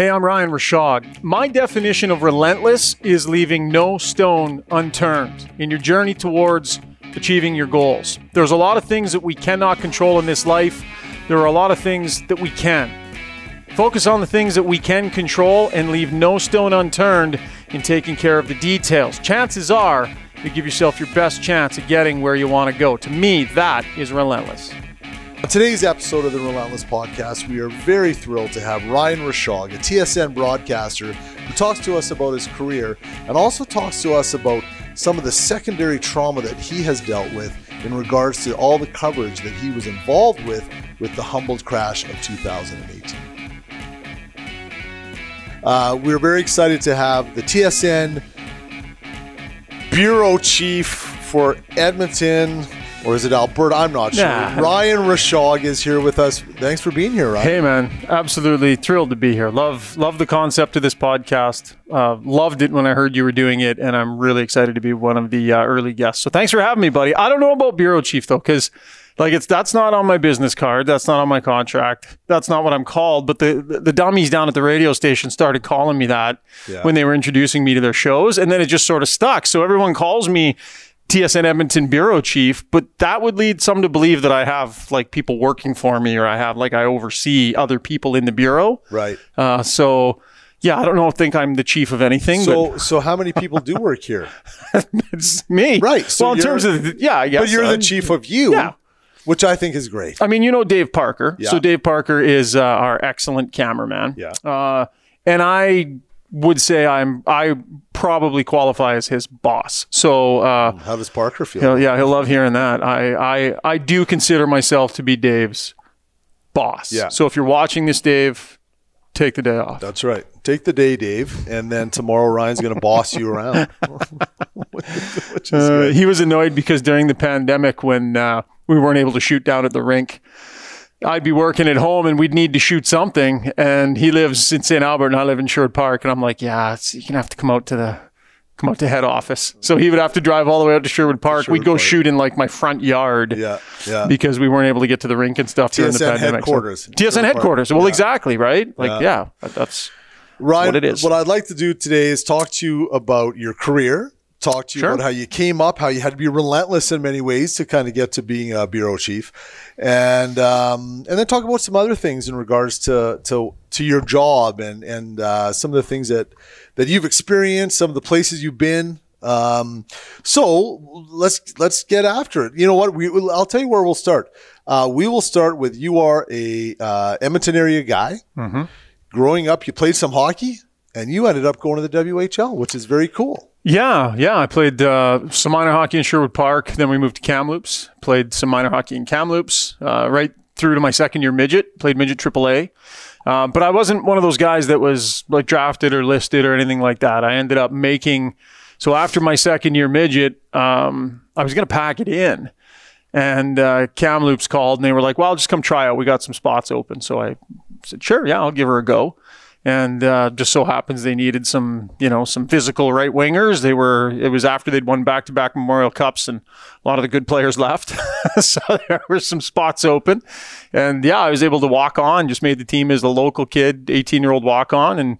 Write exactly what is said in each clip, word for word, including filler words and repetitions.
Hey, I'm Ryan Rishaug. My definition of relentless is leaving no stone unturned in your journey towards achieving your goals. There's a lot of things that we cannot control in this life. There are a lot of things that we can. Focus on the things that we can control and leave no stone unturned in taking care of the details. Chances are you give yourself your best chance at getting where you want to go. To me, that is relentless. On today's episode of the Relentless Podcast, we are very thrilled to have Ryan Rishaug, a T S N broadcaster, who talks to us about his career and also talks to us about some of the secondary trauma that he has dealt with in regards to all the coverage that he was involved with with the Humboldt crash of two thousand eighteen. Uh, we're very excited to have the T S N bureau chief for Edmonton, or is it Alberta? I'm not sure. Nah. Ryan Rishaug is here with us. Thanks for being here, Ryan. Hey, man. Absolutely thrilled to be here. Love love the concept of this podcast. Uh, loved it when I heard you were doing it, and I'm really excited to be one of the uh, early guests. So thanks for having me, buddy. I don't know about bureau chief, though, because like it's that's not on my business card. That's not on my contract. That's not what I'm called. But the, the, the dummies down at the radio station started calling me that yeah. when they were introducing me to their shows, and then it just sort of stuck. So everyone calls me T S N Edmonton bureau chief, but that would lead some to believe that I have like people working for me, or I have like I oversee other people in the bureau. Right. Uh, so yeah, I don't know. Think I'm the chief of anything. So but. so how many people do work here? It's me. Right. So well, in terms of the, yeah, I guess. But you're uh, the chief of you. Yeah. Which I think is great. I mean, you know Dave Parker. Yeah. So Dave Parker is uh, our excellent cameraman. Yeah. Uh, and I would say I'm I probably qualify as his boss. So uh, how does Parker feel? He'll, yeah, he'll love hearing that. I, I I do consider myself to be Dave's boss. Yeah. So if you're watching this, Dave, take the day off. That's right. Take the day, Dave, and then tomorrow Ryan's going to boss you around. Which is uh, he was annoyed because during the pandemic when uh, we weren't able to shoot down at the rink, I'd be working at home and we'd need to shoot something. And he lives in Saint Albert and I live in Sherwood Park. And I'm like, yeah, it's, you're going to have to come out to the come out to head office. So he would have to drive all the way out to Sherwood Park. Sherwood We'd go Park. shoot in like my front yard yeah, yeah. because we weren't able to get to the rink and stuff during the pandemic. Headquarters so, T S N Sherwood headquarters. Park. Well, yeah. exactly, right? Like, yeah, yeah that's Ryan, what it is. What I'd like to do today is talk to you about your career. Talk to you sure. about how you came up, how you had to be relentless in many ways to kind of get to being a bureau chief, and um, and then talk about some other things in regards to to, to your job and and uh, some of the things that that you've experienced, some of the places you've been. Um, so let's let's get after it. You know what? We I'll tell you where we'll start. Uh, we will start with you are a uh, Edmonton area guy. Mm-hmm. Growing up, you played some hockey, and you ended up going to the W H L, which is very cool. Yeah, yeah. I played uh, some minor hockey in Sherwood Park. Then we moved to Kamloops. Played some minor hockey in Kamloops uh, right through to my second year midget. Played midget triple A. Uh, but I wasn't one of those guys that was like drafted or listed or anything like that. I ended up making – so after my second year midget, um, I was going to pack it in. And uh, Kamloops called and they were like, well, just come try out. We got some spots open. So I said, sure, yeah, I'll give her a go. And uh, just so happens they needed some, you know, some physical right wingers. They were, it was after they'd won back-to-back Memorial Cups and a lot of the good players left. So there were some spots open. And yeah, I was able to walk on, just made the team as a local kid, eighteen-year-old walk-on, and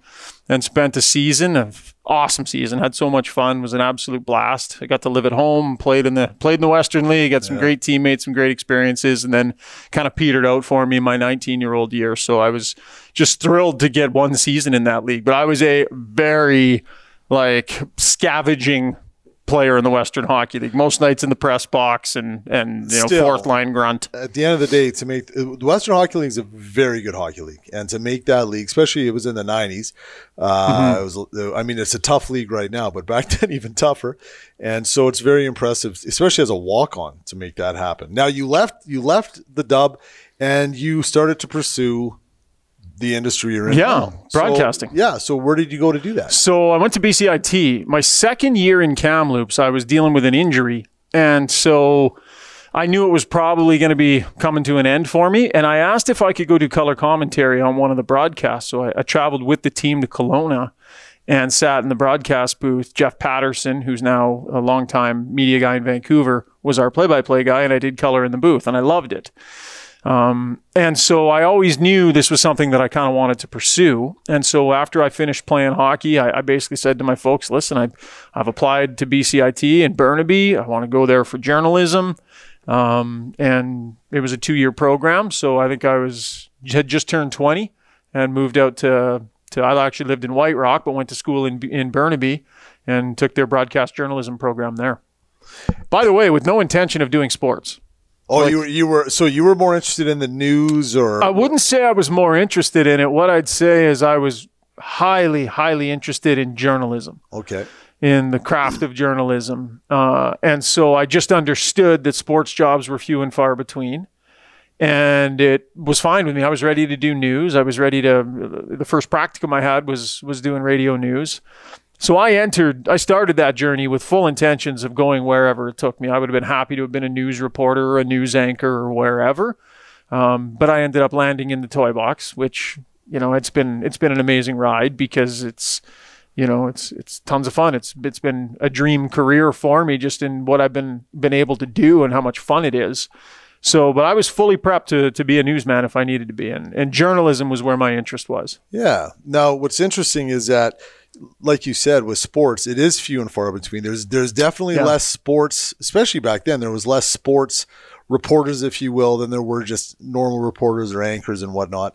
and spent a season, an awesome season, had so much fun, was an absolute blast. I got to live at home, played in the played in the Western League, got some yeah. great teammates, some great experiences, and then kind of petered out for me in my nineteen-year-old year. So I was just thrilled to get one season in that league. But I was a very, like, scavenging player in the Western Hockey League. Most nights in the press box and, and you know, fourth-line grunt. At the end of the day, to make the Western Hockey League is a very good hockey league. And to make that league, especially it was in the nineties, uh, mm-hmm. it was, I mean, it's a tough league right now, but back then even tougher. And so it's very impressive, especially as a walk-on, to make that happen. Now, you left, you left the dub and you started to pursue the industry you're in yeah, now. Broadcasting. So, yeah. So where did you go to do that? So I went to B C I T. My second year in Kamloops, I was dealing with an injury. And so I knew it was probably going to be coming to an end for me. And I asked if I could go do color commentary on one of the broadcasts. So I, I traveled with the team to Kelowna and sat in the broadcast booth. Jeff Patterson, who's now a longtime media guy in Vancouver, was our play-by-play guy. And I did color in the booth and I loved it. Um, and so I always knew this was something that I kind of wanted to pursue. And so after I finished playing hockey, I, I basically said to my folks, listen, I've, I've applied to B C I T in Burnaby. I want to go there for journalism. Um, and it was a two-year program. So I think I was had just turned twenty and moved out to, to I actually lived in White Rock, but went to school in in Burnaby and took their broadcast journalism program there. By the way, with no intention of doing sports. Oh, like, you were, you were so you were more interested in the news, or I wouldn't say I was more interested in it. What I'd say is I was highly, highly interested in journalism. Okay. In the craft of journalism, uh, and so I just understood that sports jobs were few and far between, and it was fine with me. I was ready to do news. I was ready to. The first practicum I had was was doing radio news. So I entered, I started that journey with full intentions of going wherever it took me. I would have been happy to have been a news reporter or a news anchor or wherever. Um, but I ended up landing in the toy box, which, you know, it's been, it's been an amazing ride because it's, you know, it's, it's tons of fun. It's, it's been a dream career for me just in what I've been, been able to do and how much fun it is. So, but I was fully prepped to to be a newsman if I needed to be, and, and journalism was where my interest was. Yeah. Now, what's interesting is that, like you said, with sports, it is few and far between. There's there's definitely yeah. less sports, especially back then. There was less sports reporters, if you will, than there were just normal reporters or anchors and whatnot.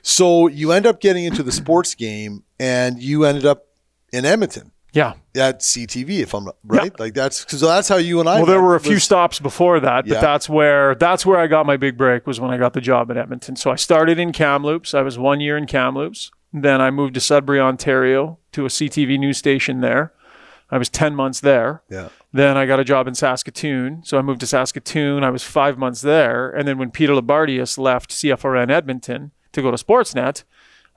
So you end up getting into the sports game, and you ended up in Edmonton. Yeah, at C T V, if I'm right, yeah. like that's because that's how you and I. Well, there were a few was, stops before that, but yeah. that's where that's where I got my big break was when I got the job at Edmonton. So I started in Kamloops. I was one year in Kamloops. Then I moved to Sudbury, Ontario, to a C T V news station there. I was ten months there. Yeah. Then I got a job in Saskatoon. So I moved to Saskatoon. I was five months there. And then when Peter Labardius left C F R N Edmonton to go to Sportsnet,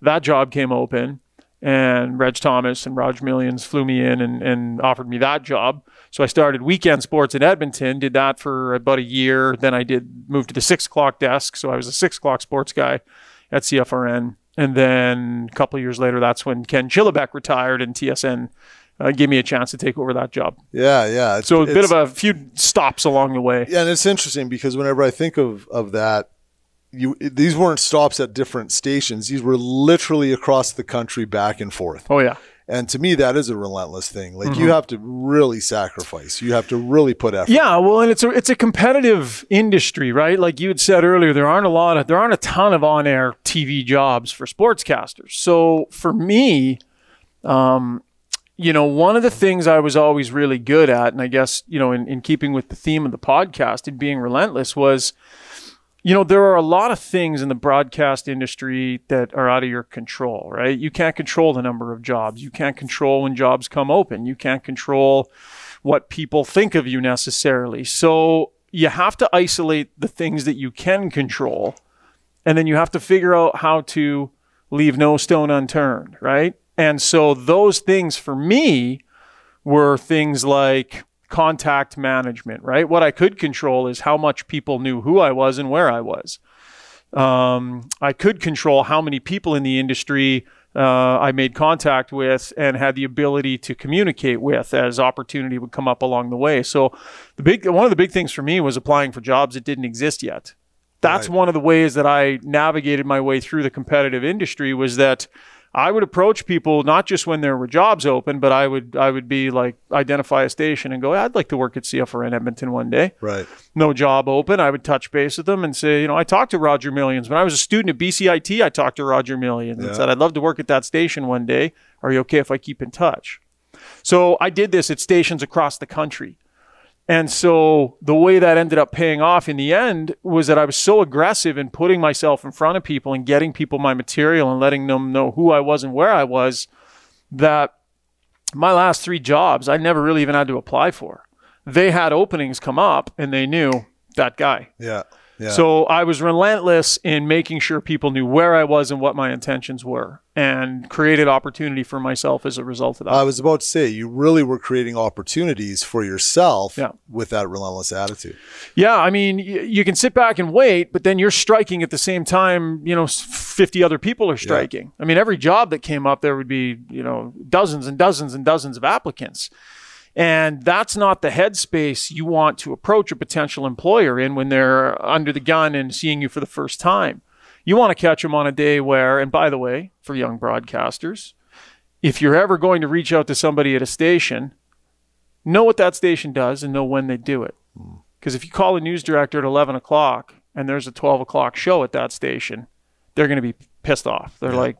that job came open. And Reg Thomas and Roger Millions flew me in and, and offered me that job. So I started weekend sports in Edmonton, did that for about a year. Then I did move to the six o'clock desk. So I was a six o'clock sports guy at C F R N. And then a couple of years later, that's when Ken Chilibeck retired and T S N uh, gave me a chance to take over that job. Yeah, yeah. It's, so a bit of a few stops along the way. Yeah, and it's interesting because whenever I think of, of that, you these weren't stops at different stations. These were literally across the country back and forth. Oh, yeah. And to me, that is a relentless thing. Like mm-hmm. you have to really sacrifice. You have to really put effort. Yeah, well, and it's a it's a competitive industry, right? Like you had said earlier, there aren't a lot of there aren't a ton of on-air T V jobs for sportscasters. So for me, um, you know, one of the things I was always really good at, and I guess you know, in, in keeping with the theme of the podcast and being relentless, was, you know, there are a lot of things in the broadcast industry that are out of your control, right? You can't control the number of jobs. You can't control when jobs come open. You can't control what people think of you necessarily. So you have to isolate the things that you can control, and then you have to figure out how to leave no stone unturned, right? And so those things for me were things like contact management, right? What I could control is how much people knew who I was and where I was. Um, I could control how many people in the industry uh, I made contact with and had the ability to communicate with as opportunity would come up along the way. So the big, one of the big things for me was applying for jobs that didn't exist yet. That's right. One of the ways that I navigated my way through the competitive industry was that I would approach people not just when there were jobs open, but I would I would be like, identify a station and go, I'd like to work at C F R N Edmonton one day. Right. No job open. I would touch base with them and say, you know, I talked to Roger Millions. When I was a student at B C I T, I talked to Roger Millions yeah. and said, I'd love to work at that station one day. Are you okay if I keep in touch? So I did this at stations across the country. And so the way that ended up paying off in the end was that I was so aggressive in putting myself in front of people and getting people my material and letting them know who I was and where I was, that my last three jobs, I never really even had to apply for. They had openings come up and they knew that guy. Yeah. Yeah. So I was relentless in making sure people knew where I was and what my intentions were, and created opportunity for myself as a result of that. I was about to say, you really were creating opportunities for yourself yeah. with that relentless attitude. Yeah. I mean, y- you can sit back and wait, but then you're striking at the same time, you know, fifty other people are striking. Yeah. I mean, every job that came up, there would be, you know, dozens and dozens and dozens of applicants. And that's not the headspace you want to approach a potential employer in when they're under the gun and seeing you for the first time. You want to catch them on a day where, and by the way, for young broadcasters, if you're ever going to reach out to somebody at a station, know what that station does and know when they do it. Because if you call a news director at eleven o'clock and there's a twelve o'clock show at that station, they're going to be pissed off. They're yeah. like,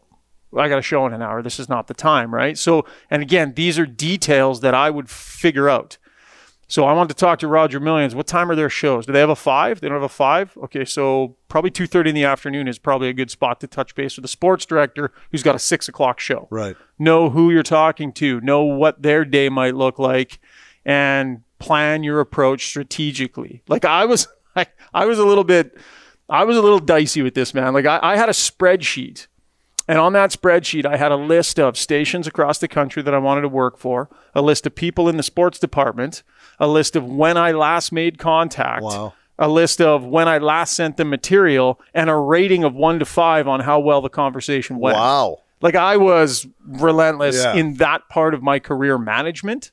I got a show in an hour. This is not the time, right? So, and again, these are details that I would figure out. So I wanted to talk to Roger Millions. What time are their shows? Do they have a five? They don't have a five? Okay, so probably two thirty in the afternoon is probably a good spot to touch base with the sports director who's got a six o'clock show. Right. Know who you're talking to. Know what their day might look like and plan your approach strategically. Like I was, I, I was a little bit, I was a little dicey with this, man. Like I, I had a spreadsheet. And on that spreadsheet, I had a list of stations across the country that I wanted to work for, a list of people in the sports department, a list of when I last made contact, wow. a list of when I last sent them material, and a rating of one to five on how well the conversation went. Wow. Like I was relentless yeah. in that part of my career management.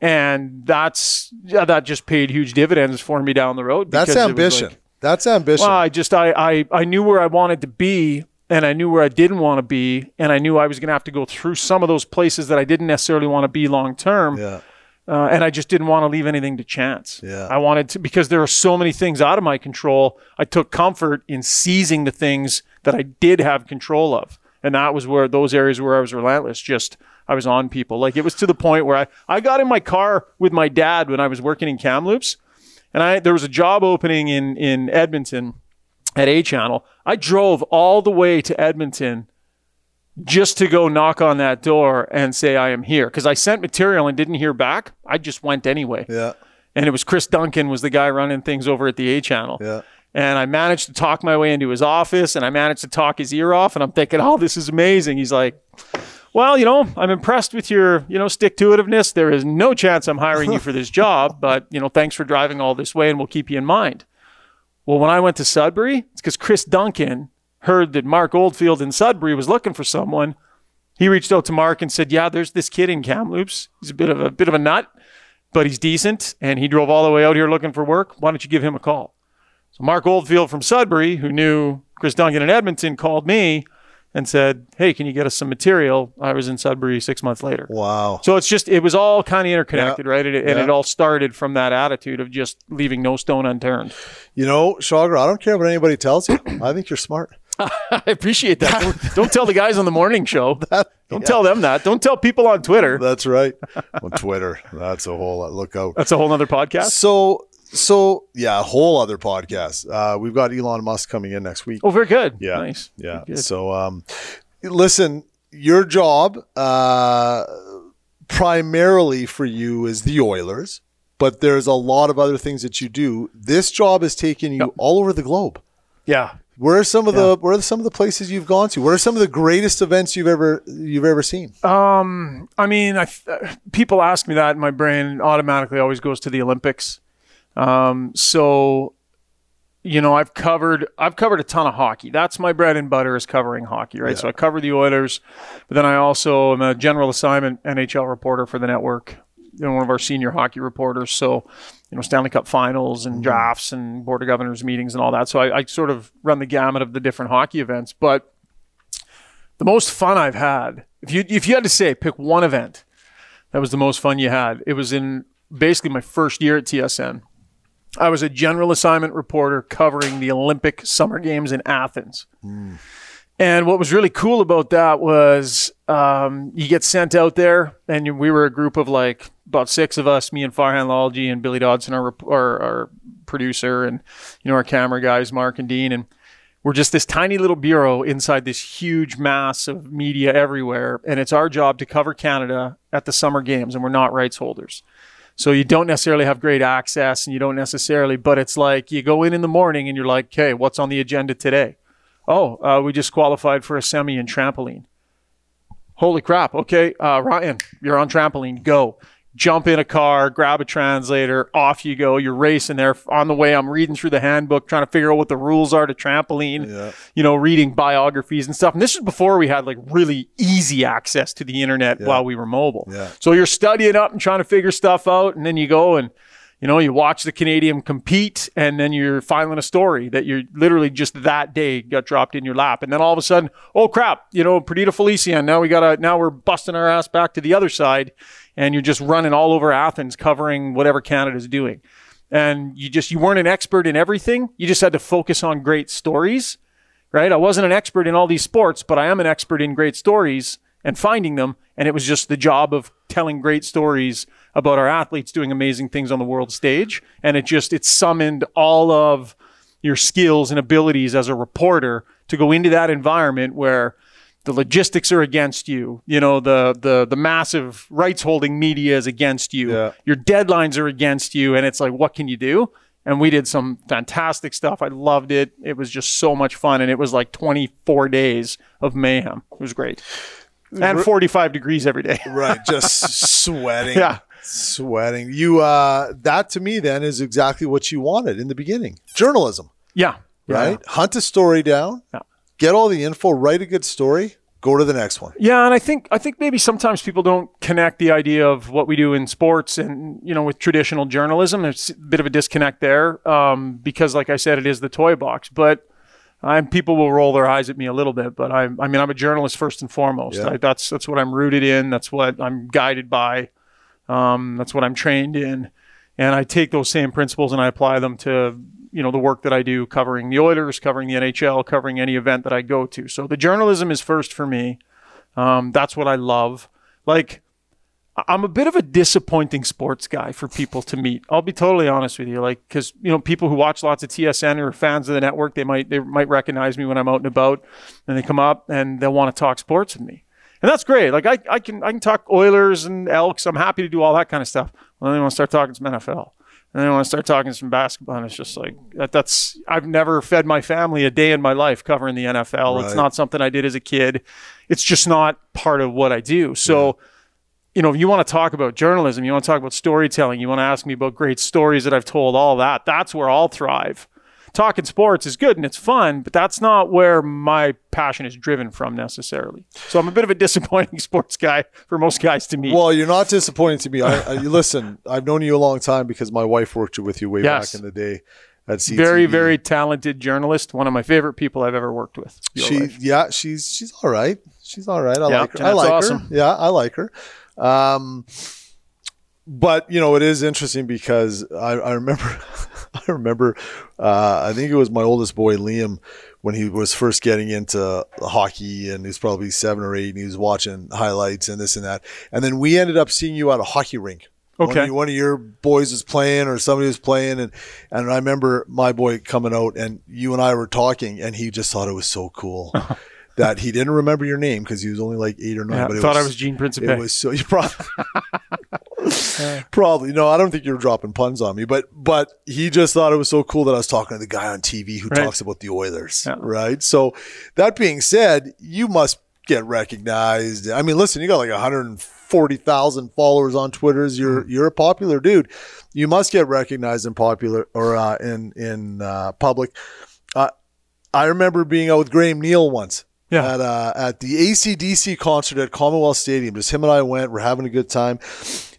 And that's yeah, that just paid huge dividends for me down the road. That's ambition. Like, that's ambition. Well, I just, I, I, I knew where I wanted to be. And I knew where I didn't want to be, and I knew I was going to have to go through some of those places that I didn't necessarily want to be long term. Yeah. Uh, and I just didn't want to leave anything to chance. Yeah. I wanted to, because there are so many things out of my control, I took comfort in seizing the things that I did have control of. And that was where those areas where I was relentless, just I was on people. Like it was to the point where I, I got in my car with my dad when I was working in Kamloops, and I there was a job opening in, in Edmonton at A Channel. I drove all the way to Edmonton just to go knock on that door and say, I am here. Because I sent material and didn't hear back. I just went anyway. Yeah. And it was Chris Duncan was the guy running things over at the A Channel. Yeah. And I managed to talk my way into his office, and I managed to talk his ear off. And I'm thinking, oh, this is amazing. He's like, well, you know, I'm impressed with your, you know, stick-to-itiveness. There is no chance I'm hiring you for this job. But, you know, thanks for driving all this way, and we'll keep you in mind. Well, when I went to Sudbury, it's because Chris Duncan heard that Mark Oldfield in Sudbury was looking for someone. He reached out to Mark and said, yeah, there's this kid in Kamloops. He's a bit of a bit of a nut, but he's decent. And he drove all the way out here looking for work. Why don't you give him a call? So Mark Oldfield from Sudbury, who knew Chris Duncan in Edmonton, called me and said, hey, can you get us some material? I was in Sudbury six months later. Wow. So it's just, it was all kind of interconnected, yeah. right? It, yeah. And it all started from that attitude of just leaving no stone unturned. You know, Shauger, I don't care what anybody tells you. I think you're smart. I appreciate that. Don't, don't tell the guys on the morning show. that, don't yeah. tell them that. Don't tell people on Twitter. That's right. On Twitter. That's a whole lot. Look out. That's a whole other podcast. So, So, yeah, a whole other podcast. Uh, we've got Elon Musk coming in next week. Oh, very good. Yeah. Nice. Yeah. So, um, listen, your job uh, primarily for you is the Oilers, but there's a lot of other things that you do. This job has taken you yep. all over the globe. Yeah. Where are some of yeah. the where are some of the places you've gone to? What are some of the greatest events you've ever you've ever seen? Um, I mean, I, people ask me that, and my brain automatically always goes to the Olympics. Um, so, you know, I've covered, I've covered a ton of hockey. That's my bread and butter is covering hockey, right? Yeah. So I cover the Oilers, but then I also am a general assignment N H L reporter for the network, you know, one of our senior hockey reporters. So, you know, Stanley Cup finals and drafts and board of governors meetings and all that. So I, I sort of run the gamut of the different hockey events, but the most fun I've had, if you, if you had to say, pick one event, that was the most fun you had. It was in basically my first year at T S N. I was a general assignment reporter covering the Olympic Summer Games in Athens. Mm. And what was really cool about that was um, you get sent out there, and we were a group of like about six of us, me and Farhan Lalji and Billy Dodson, our, our, our producer, and you know our camera guys, Mark and Dean. And we're just this tiny little bureau inside this huge mass of media everywhere. And it's our job to cover Canada at the Summer Games, and we're not rights holders. So you don't necessarily have great access, and you don't necessarily, but it's like you go in in the morning and you're like, okay, what's on the agenda today? Oh, uh, we just qualified for a semi in trampoline. Holy crap. Okay, uh, Ryan, you're on trampoline. Go. jump in a car, grab a translator, off you go. You're racing there. On the way, I'm reading through the handbook, trying to figure out what the rules are to trampoline, yeah. you know, reading biographies and stuff. And this is before we had like really easy access to the internet yeah. while we were mobile. Yeah. So you're studying up and trying to figure stuff out. And then you go and, you know, you watch the Canadian compete, and then you're filing a story that you're literally just that day got dropped in your lap. And then all of a sudden, oh crap, you know, Perdita Felician. Now we gotta, now we're busting our ass back to the other side, and you're just running all over Athens covering whatever Canada's doing. And you just, you weren't an expert in everything. You just had to focus on great stories, right? I wasn't an expert in all these sports, but I am an expert in great stories and finding them. And it was just the job of telling great stories about our athletes doing amazing things on the world stage. And it just, it summoned all of your skills and abilities as a reporter to go into that environment where the logistics are against you. You know, the the the massive rights holding media is against you. Yeah. Your deadlines are against you. And it's like, what can you do? And we did some fantastic stuff. I loved it. It was just so much fun. And it was like twenty-four days of mayhem. It was great. And forty-five degrees every day. Right. Just sweating. Yeah. Sweating. You, uh, that to me then is exactly what you wanted in the beginning. Journalism. Yeah. Right. Yeah. Hunt a story down, yeah. get all the info, write a good story, go to the next one. Yeah. And I think, I think maybe sometimes people don't connect the idea of what we do in sports and, you know, with traditional journalism. There's a bit of a disconnect there. Um, because like I said, it is the toy box, but I'm, people will roll their eyes at me a little bit, but I'm, I mean, I'm a journalist first and foremost. Yeah. I, that's, that's what I'm rooted in. That's what I'm guided by. Um, that's what I'm trained in. And I take those same principles and I apply them to, you know, the work that I do covering the Oilers, covering the N H L, covering any event that I go to. So the journalism is first for me. Um, that's what I love. Like, I'm a bit of a disappointing sports guy for people to meet. I'll be totally honest with you. Like, because, you know, people who watch lots of T S N or fans of the network, they might, they might recognize me when I'm out and about, and they come up and they'll want to talk sports with me. And that's great. Like I, I can I can talk Oilers and Elks. I'm happy to do all that kind of stuff. Well, then they want to start talking some N F L. And then they want to start talking some basketball. And it's just like, that, that's, I've never fed my family a day in my life covering the N F L. Right. It's not something I did as a kid. It's just not part of what I do. So, yeah. you know, if you want to talk about journalism, you want to talk about storytelling, you want to ask me about great stories that I've told, all that, that's where I'll thrive. Talking sports is good and it's fun, but that's not where my passion is driven from necessarily. So I'm a bit of a disappointing sports guy for most guys to meet. Well, you're not disappointing to me. I, I, listen, I've known you a long time because my wife worked with you way yes. back in the day at C T V. Very, very talented journalist. One of my favorite people I've ever worked with. She, life. yeah, she's she's all right. She's all right. I yeah, like her. I like awesome. her. Yeah, I like her. Um, but you know, it is interesting because I, I remember. I remember, uh, I think it was my oldest boy, Liam, when he was first getting into hockey, and he was probably seven or eight, and he was watching highlights and this and that. And then we ended up seeing you at a hockey rink. Okay. One of, one of your boys was playing or somebody was playing. And, and I remember my boy coming out, and you and I were talking, and he just thought it was so cool. That he didn't remember your name because he was only like eight or nine. Yeah, but I thought was, I was Gene Principe. It was so you probably, uh, probably no. I don't think you're dropping puns on me, but but he just thought it was so cool that I was talking to the guy on T V who right. talks about the Oilers, yeah. right? So that being said, you must get recognized. I mean, listen, you got like one hundred forty thousand followers on Twitter. You're mm-hmm. you're a popular dude. You must get recognized and popular or uh, in in uh, public. Uh, I remember being out with Graham Neal once. Yeah. At, uh, at the A C D C concert at Commonwealth Stadium. Just him and I went. We're having a good time.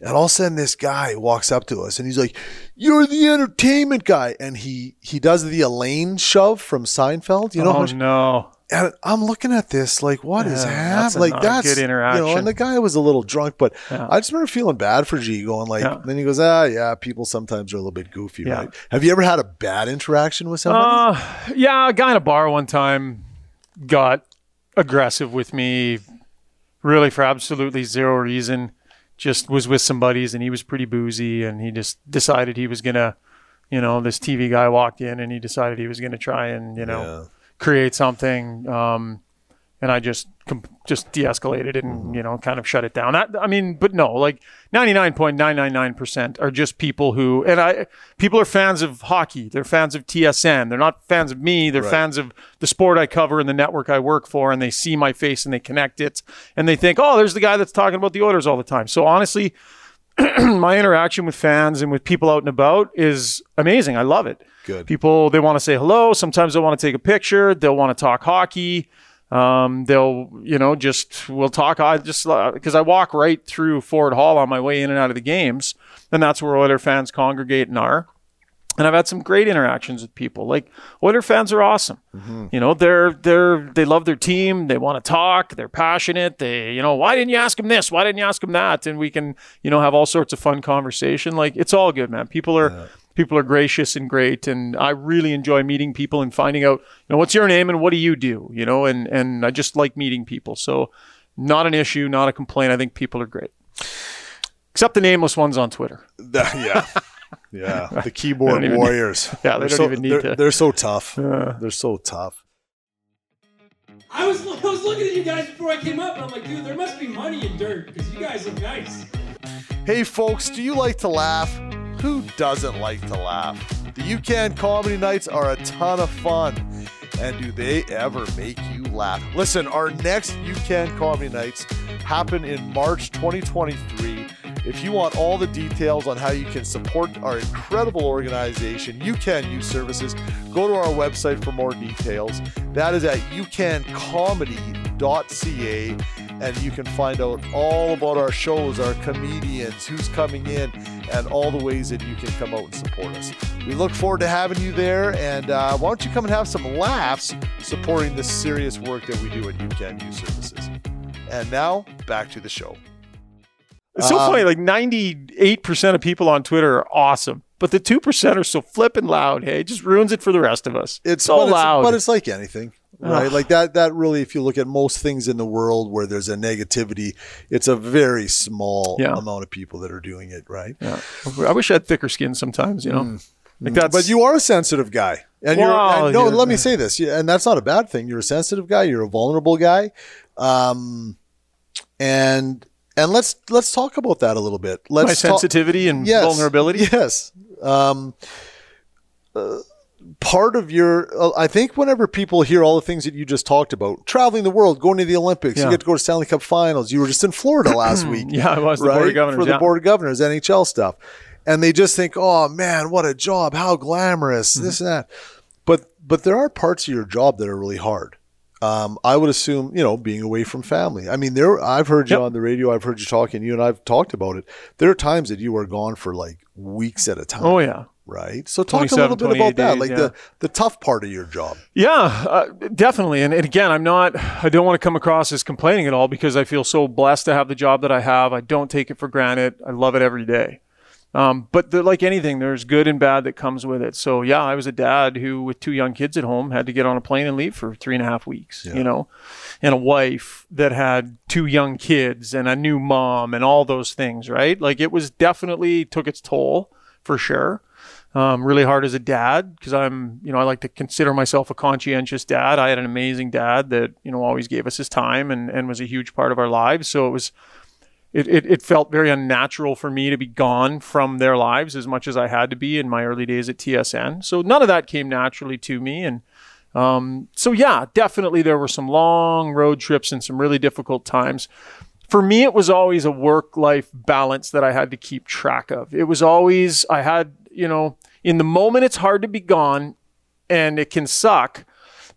And all of a sudden, this guy walks up to us, and he's like, "You're the entertainment guy." And he he does the Elaine shove from Seinfeld. You know? Oh, no. And I'm looking at this like, what yeah, is happening? Like, that's good interaction. You know, and the guy was a little drunk, but yeah. I just remember feeling bad for G, going like, yeah. then he goes, ah, yeah, people sometimes are a little bit goofy, yeah. right? Have you ever had a bad interaction with somebody? Uh, yeah, a guy in a bar one time got aggressive with me, really for absolutely zero reason. Just was with some buddies, and he was pretty boozy, and he just decided he was gonna, you know, this T V guy walked in, and he decided he was gonna try and, you know, yeah. create something. Um, and I just just de-escalated and, you know, kind of shut it down. I, I mean, but no, like ninety-nine point nine nine nine percent are just people who, and I, people are fans of hockey. They're fans of T S N. They're not fans of me. They're right. fans of the sport I cover and the network I work for, and they see my face and they connect it, and they think, oh, there's the guy that's talking about the Oilers all the time. So honestly, my interaction with fans and with people out and about is amazing. I love it. Good. People, they want to say hello. Sometimes they'll want to take a picture. They'll want to talk hockey. Um, they'll, you know, just, we'll talk. I just, because I walk right through Ford Hall on my way in and out of the games. And that's where Oiler fans congregate and are. And I've had some great interactions with people. Like, Oiler fans are awesome. Mm-hmm. You know, they're, they're, they love their team. They want to talk. They're passionate. They, you know, why didn't you ask him this? Why didn't you ask him that? And we can, you know, have all sorts of fun conversation. Like, it's all good, man. People are, yeah. people are gracious and great. And I really enjoy meeting people and finding out, you know, what's your name and what do you do? You know, and, and I just like meeting people. So not an issue, not a complaint. I think people are great. Except the nameless ones on Twitter. Yeah. Yeah, right. The keyboard warriors. Need, yeah, they they're don't so, even need they're, to. They're so tough. Uh, they're so tough. I was I was looking at you guys before I came up, and I'm like, dude, there must be money in dirt because you guys look nice. Hey, folks, do you like to laugh? Who doesn't like to laugh? The U CAN comedy nights are a ton of fun, and do they ever make you laugh? Listen, our next U CAN comedy nights happen in March twenty twenty-three. If you want all the details on how you can support our incredible organization, U CAN Youth Services, go to our website for more details. That is at u can comedy dot c a, and you can find out all about our shows, our comedians, who's coming in, and all the ways that you can come out and support us. We look forward to having you there, and uh, why don't you come and have some laughs supporting the serious work that we do at U CAN Youth Services. And now, back to the show. It's so um, funny, like ninety-eight percent of people on Twitter are awesome, but the two percent are so flippin' loud, hey? It just ruins it for the rest of us. It's so but loud. It's, but it's like anything, right? Ugh. Like that, that really, if you look at most things in the world where there's a negativity, it's a very small yeah. amount of people that are doing it, right? Yeah. I wish I had thicker skin sometimes, you know? Mm. Like that's, but you are a sensitive guy. And wow, you're, and no, yeah. let me say this, and that's not a bad thing. You're a sensitive guy. You're a vulnerable guy. Um, and... And let's let's talk about that a little bit. Let's My sensitivity talk, and yes, vulnerability. Yes. Um, uh, part of your, uh, I think whenever people hear all the things that you just talked about, traveling the world, going to the Olympics, yeah. you get to go to Stanley Cup Finals. You were just in Florida last week. Yeah, I was right? the Board of Governors. For the yeah. Board of Governors, N H L stuff. And they just think, oh, man, what a job. How glamorous, mm-hmm. this and that. But, but there are parts of your job that are really hard. Um, I would assume, you know, being away from family. I mean, there, I've heard you yep. on the radio. I've heard you talking. You and I've talked about it. There are times that you are gone for like weeks at a time. Oh, yeah. Right. So talk a little bit about that, days, like yeah. the, the tough part of your job. Yeah, uh, definitely. And, and again, I'm not, I don't want to come across as complaining at all because I feel so blessed to have the job that I have. I don't take it for granted. I love it every day. Um, but like anything, there's good and bad that comes with it. So yeah, I was a dad who, with two young kids at home, had to get on a plane and leave for three and a half weeks, yeah. you know, and a wife that had two young kids and a new mom and all those things, right? Like it was definitely took its toll for sure. Um, really hard as a dad because I'm, you know, I like to consider myself a conscientious dad. I had an amazing dad that, you know, always gave us his time and, and was a huge part of our lives. So it was It, it it felt very unnatural for me to be gone from their lives as much as I had to be in my early days at T S N. So none of that came naturally to me. And um, so, yeah, definitely there were some long road trips and some really difficult times. For me, it was always a work-life balance that I had to keep track of. It was always, I had, you know, in the moment it's hard to be gone and it can suck,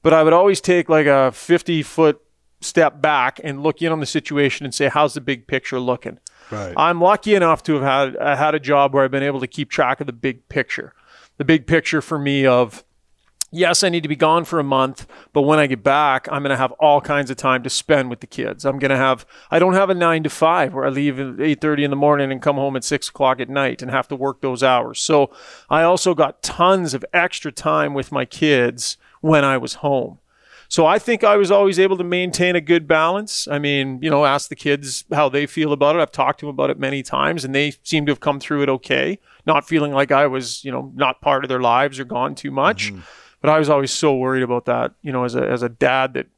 but I would always take like a fifty-foot step back and look in on the situation and say, how's the big picture looking? Right. I'm lucky enough to have had I had a job where I've been able to keep track of the big picture. The big picture for me of, yes, I need to be gone for a month, but when I get back, I'm going to have all kinds of time to spend with the kids. I'm going to have, I don't have a nine to five where I leave at eight thirty in the morning and come home at six o'clock at night and have to work those hours. So I also got tons of extra time with my kids when I was home. So I think I was always able to maintain a good balance. I mean, you know, ask the kids how they feel about it. I've talked to them about it many times, and they seem to have come through it okay, not feeling like I was, you know, not part of their lives or gone too much. Mm-hmm. But I was always so worried about that, you know, as a as a dad that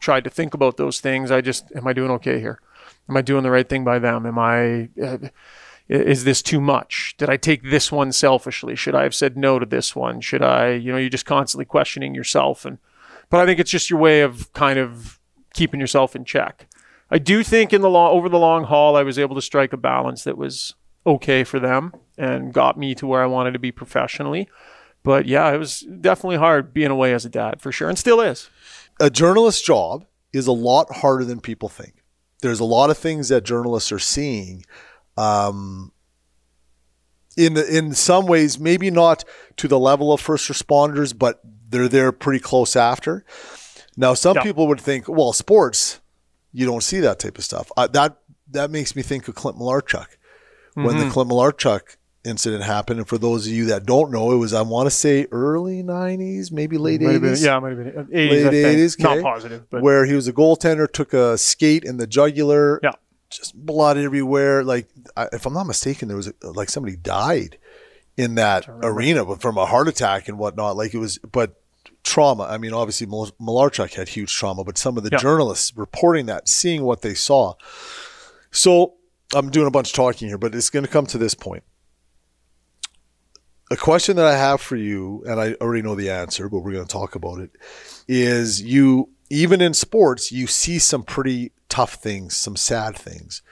tried to think about those things. I just, am I doing okay here? Am I doing the right thing by them? Am I... Uh, Is this too much? Did I take this one selfishly? Should I have said no to this one? Should I, you know, you're just constantly questioning yourself. And but I think it's just your way of kind of keeping yourself in check. I do think in the long, over the long haul, I was able to strike a balance that was okay for them and got me to where I wanted to be professionally. But yeah, it was definitely hard being away as a dad for sure, and still is. A journalist's job is a lot harder than people think. There's a lot of things that journalists are seeing. Um, in the, in some ways, maybe not to the level of first responders, but they're there pretty close after. Now, some yeah. people would think, well, sports, you don't see that type of stuff. Uh, that that makes me think of Clint Malarchuk. When mm-hmm. the Clint Malarchuk incident happened, and for those of you that don't know, it was, I want to say, early nineties, maybe late might eighties. Been, yeah, it might have been eighties, late eighties. Okay, not positive. But. Where he was a goaltender, took a skate in the jugular. Yeah. Just blood everywhere. Like, I, if I'm not mistaken, there was a, like somebody died in that arena from a heart attack and whatnot. Like it was, but trauma. I mean, obviously Malarchuk had huge trauma, but some of the yeah. journalists reporting that, seeing what they saw. So I'm doing a bunch of talking here, but it's going to come to this point. A question that I have for you, and I already know the answer, but we're going to talk about it, is you, even in sports, you see some pretty tough things, some sad things.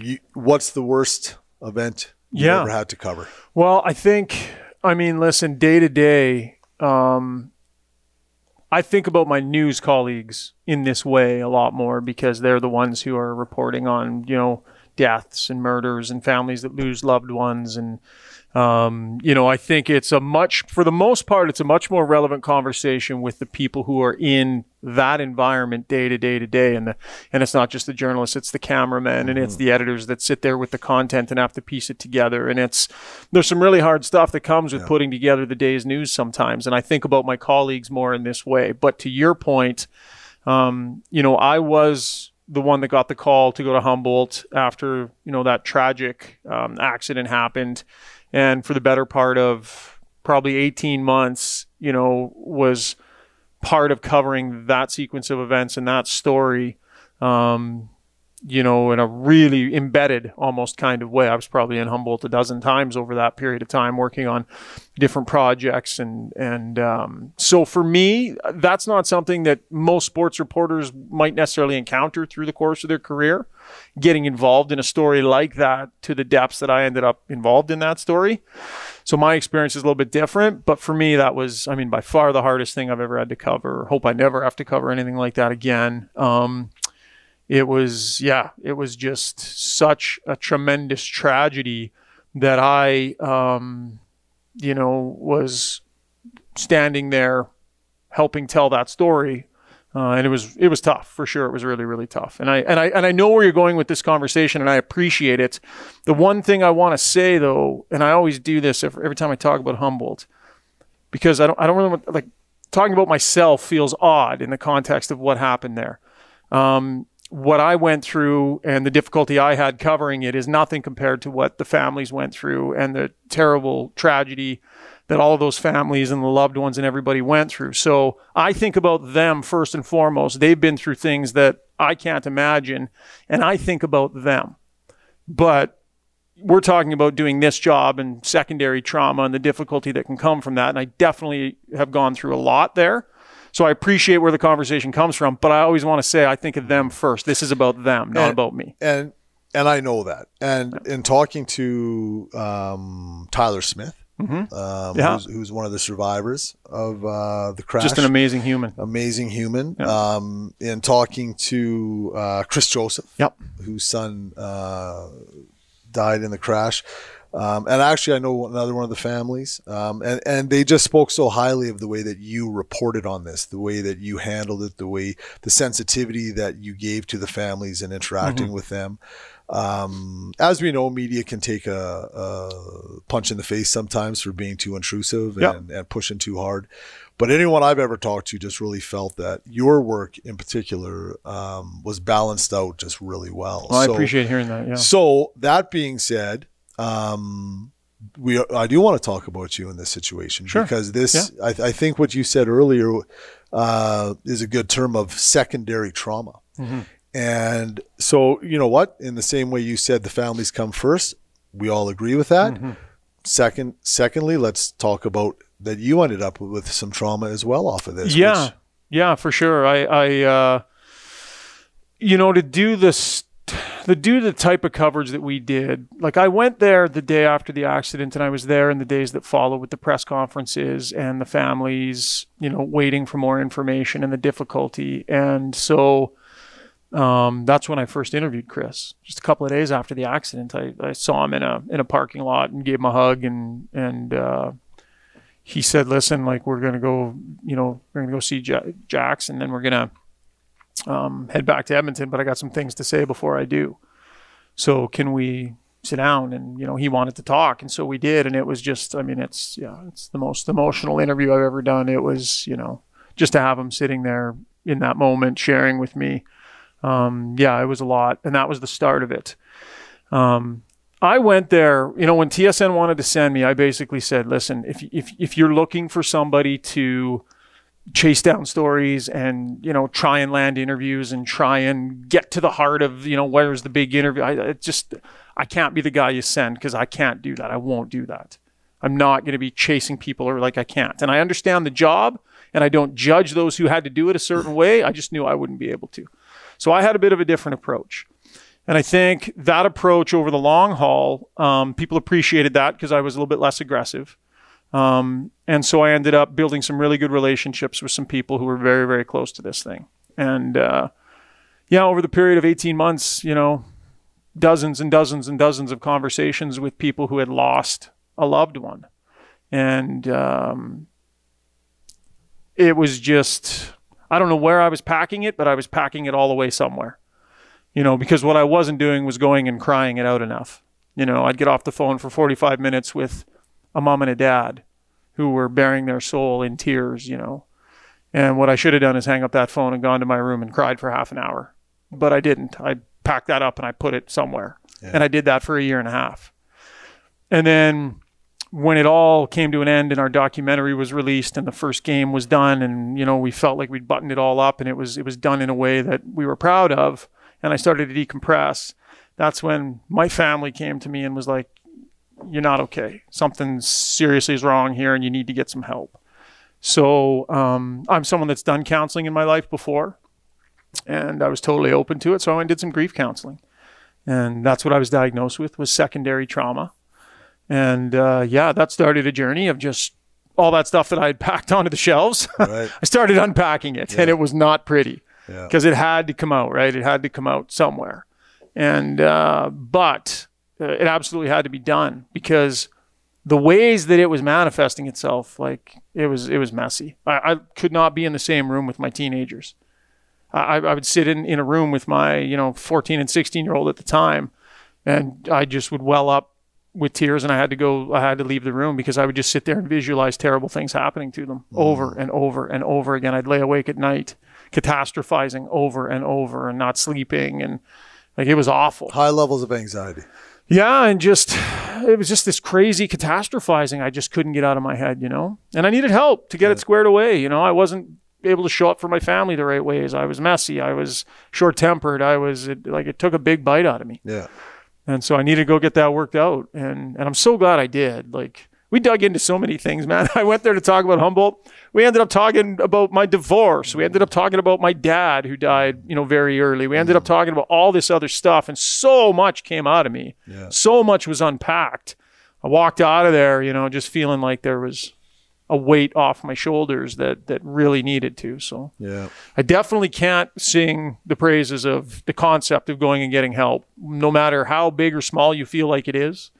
You, what's the worst event you yeah. ever had to cover? Well, I think, I mean, listen, day to day, um, I think about my news colleagues in this way a lot more because they're the ones who are reporting on, you know, deaths and murders and families that lose loved ones. And, um, you know, I think it's a much, for the most part, it's a much more relevant conversation with the people who are in that environment day to day to day. And the, and it's not just the journalists, it's the cameramen mm-hmm. and it's the editors that sit there with the content and have to piece it together. And it's, there's some really hard stuff that comes with yeah. putting together the day's news sometimes. And I think about my colleagues more in this way. But to your point, um, you know, I was the one that got the call to go to Humboldt after, you know, that tragic um, accident happened. And for the better part of probably eighteen months, you know, was part of covering that sequence of events and that story, um, you know, in a really embedded almost kind of way. I was probably in Humboldt a dozen times over that period of time working on different projects. And, and um, so for me, that's not something that most sports reporters might necessarily encounter through the course of their career. Getting involved in a story like that to the depths that I ended up involved in that story. So my experience is a little bit different, but for me, that was, I mean, by far the hardest thing I've ever had to cover. Hope I never have to cover anything like that again. Um, It was, yeah, it was just such a tremendous tragedy that I, um, you know, was standing there helping tell that story. Uh, and it was, it was tough for sure. It was really, really tough. And I, and I, and I know where you're going with this conversation and I appreciate it. The one thing I want to say though, and I always do this every time I talk about Humboldt, because I don't, I don't really want, like talking about myself feels odd in the context of what happened there. Um, What I went through and the difficulty I had covering it is nothing compared to what the families went through and the terrible tragedy that all of those families and the loved ones and everybody went through. So I think about them first and foremost. They've been through things that I can't imagine, and I think about them. But we're talking about doing this job and secondary trauma and the difficulty that can come from that, and I definitely have gone through a lot there. So I appreciate where the conversation comes from, but I always want to say I think of them first. This is about them, not and, about me. And and I know that. And yeah. in talking to um, Tyler Smith, mm-hmm. um, yeah. who's, who's one of the survivors of uh, the crash. Just an amazing human. Amazing human. Yeah. Um, in talking to uh, Chris Joseph, yep. whose son uh, died in the crash. Um, and actually, I know another one of the families, um, and, and they just spoke so highly of the way that you reported on this, the way that you handled it, the way the sensitivity that you gave to the families and interacting mm-hmm. with them. Um, as we know, media can take a, a punch in the face sometimes for being too intrusive and, yep. and pushing too hard. But anyone I've ever talked to just really felt that your work in particular um, was balanced out just really well. Well, so, I appreciate hearing that. Yeah. So that being said, Um, we, I do want to talk about you in this situation sure. because this, yeah. I, th- I think what you said earlier, uh, is a good term of secondary trauma. Mm-hmm. And so, you know what, in the same way you said the families come first, we all agree with that. Mm-hmm. Second, secondly, let's talk about that. You ended up with some trauma as well off of this. Yeah. Which... Yeah, for sure. I, I, uh, you know, to do this, to do the type of coverage that we did, like I went there the day after the accident and I was there in the days that followed with the press conferences and the families, you know, waiting for more information and the difficulty. And so um, that's when I first interviewed Chris. Just a couple of days after the accident, I, I saw him in a in a parking lot and gave him a hug, and and uh, he said, "Listen, like we're gonna go, you know, we're gonna go see J- Jax, and then we're gonna." Um, head back to Edmonton, but I got some things to say before I do. So can we sit down? And, you know, he wanted to talk. And so we did. And it was just, I mean, it's, yeah, it's the most emotional interview I've ever done. It was, you know, just to have him sitting there in that moment, sharing with me. Um, yeah, it was a lot. And that was the start of it. Um, I went there, you know, when T S N wanted to send me, I basically said, listen, if, if, if you're looking for somebody to chase down stories and, you know, try and land interviews and try and get to the heart of, you know, where's the big interview, I it just, I can't be the guy you send, because I can't do that. I won't do that. I'm not going to be chasing people, or like I can't. And I understand the job, and I don't judge those who had to do it a certain way. I just knew I wouldn't be able to. So I had a bit of a different approach. And I think that approach over the long haul, um, people appreciated that because I was a little bit less aggressive. Um, and so I ended up building some really good relationships with some people who were very, very close to this thing. And, uh, yeah, over the period of eighteen months, you know, dozens and dozens and dozens of conversations with people who had lost a loved one. And, um, it was just, I don't know where I was packing it, but I was packing it all the way somewhere, you know, because what I wasn't doing was going and crying it out enough. You know, I'd get off the phone for forty-five minutes with a mom and a dad who were bearing their soul in tears, you know. And what I should have done is hang up that phone and gone to my room and cried for half an hour. But I didn't. I packed that up and I put it somewhere. Yeah. And I did that for a year and a half. And then when it all came to an end and our documentary was released and the first game was done, and, you know, we felt like we'd buttoned it all up and it was, it was done in a way that we were proud of, and I started to decompress, that's when my family came to me and was like, you're not okay. Something seriously is wrong here and you need to get some help. So um, I'm someone that's done counseling in my life before, and I was totally open to it. So I went and did some grief counseling, and that's what I was diagnosed with, was secondary trauma. And uh, yeah, that started a journey of just all that stuff that I had packed onto the shelves. Right. I started unpacking it, yeah. And it was not pretty, because yeah. It had to come out, right? It had to come out somewhere. And, uh, but it absolutely had to be done, because the ways that it was manifesting itself, like it was, it was messy. I, I could not be in the same room with my teenagers. I, I would sit in, in a room with my, you know, fourteen and sixteen year old at the time, and I just would well up with tears, and I had to go, I had to leave the room, because I would just sit there and visualize terrible things happening to them mm. over and over and over again. I'd lay awake at night, catastrophizing over and over and not sleeping. And like, it was awful. High levels of anxiety. Yeah, and just, it was just this crazy catastrophizing I just couldn't get out of my head, you know? And I needed help to get yeah. it squared away, you know? I wasn't able to show up for my family the right ways. I was messy. I was short-tempered. I was, it, like, it took a big bite out of me. Yeah. And so I needed to go get that worked out. And, and I'm so glad I did. Like, we dug into so many things, man. I went there to talk about Humboldt. We ended up talking about my divorce. We ended up talking about my dad, who died, you know, very early. We ended up talking about all this other stuff, and so much came out of me. Yeah. So much was unpacked. I walked out of there, you know, just feeling like there was a weight off my shoulders that that really needed to. So yeah. I definitely can't sing the praises of the concept of going and getting help, no matter how big or small you feel like it is.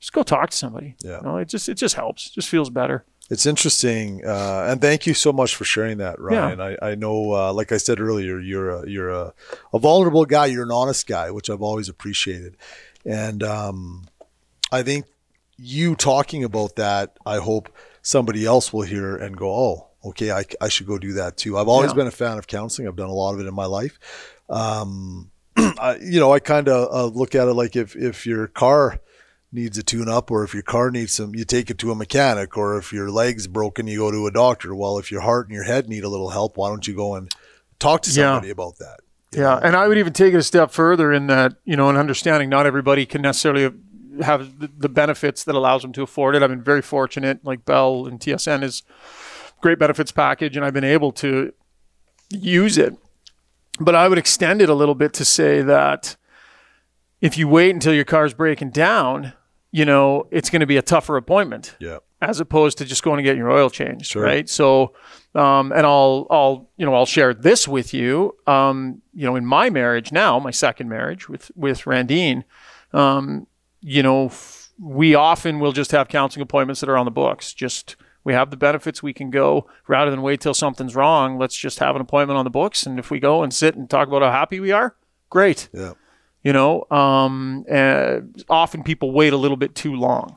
Just go talk to somebody. Yeah. You know, it just it just helps. It just feels better. It's interesting, uh, and thank you so much for sharing that, Ryan. Yeah. I, I know, uh, like I said earlier, you're a, you're a, a vulnerable guy. You're an honest guy, which I've always appreciated. And um, I think you talking about that, I hope somebody else will hear and go, oh, okay, I, I should go do that too. I've always yeah. been a fan of counseling. I've done a lot of it in my life. Um, I, you know, I kind of uh, look at it like if if your car needs a tune up, or if your car needs some, you take it to a mechanic, or if your leg's broken, you go to a doctor. Well, if your heart and your head need a little help, why don't you go and talk to somebody yeah. about that? Yeah. Know? And I would even take it a step further in that, you know, in understanding not everybody can necessarily have the, the benefits that allows them to afford it. I've been very fortunate, like Bell and T S N is great benefits package, and I've been able to use it, but I would extend it a little bit to say that if you wait until your car's breaking down, you know, it's going to be a tougher appointment. Yeah. As opposed to just going to get your oil changed, sure. right? So, um, and I'll, I'll, you know, I'll share this with you. Um, you know, in my marriage now, my second marriage with with Randine, um, you know, f- we often will just have counseling appointments that are on the books. Just we have the benefits, we can go rather than wait till something's wrong. Let's just have an appointment on the books, and if we go and sit and talk about how happy we are, great. Yeah. You know, um, and often people wait a little bit too long,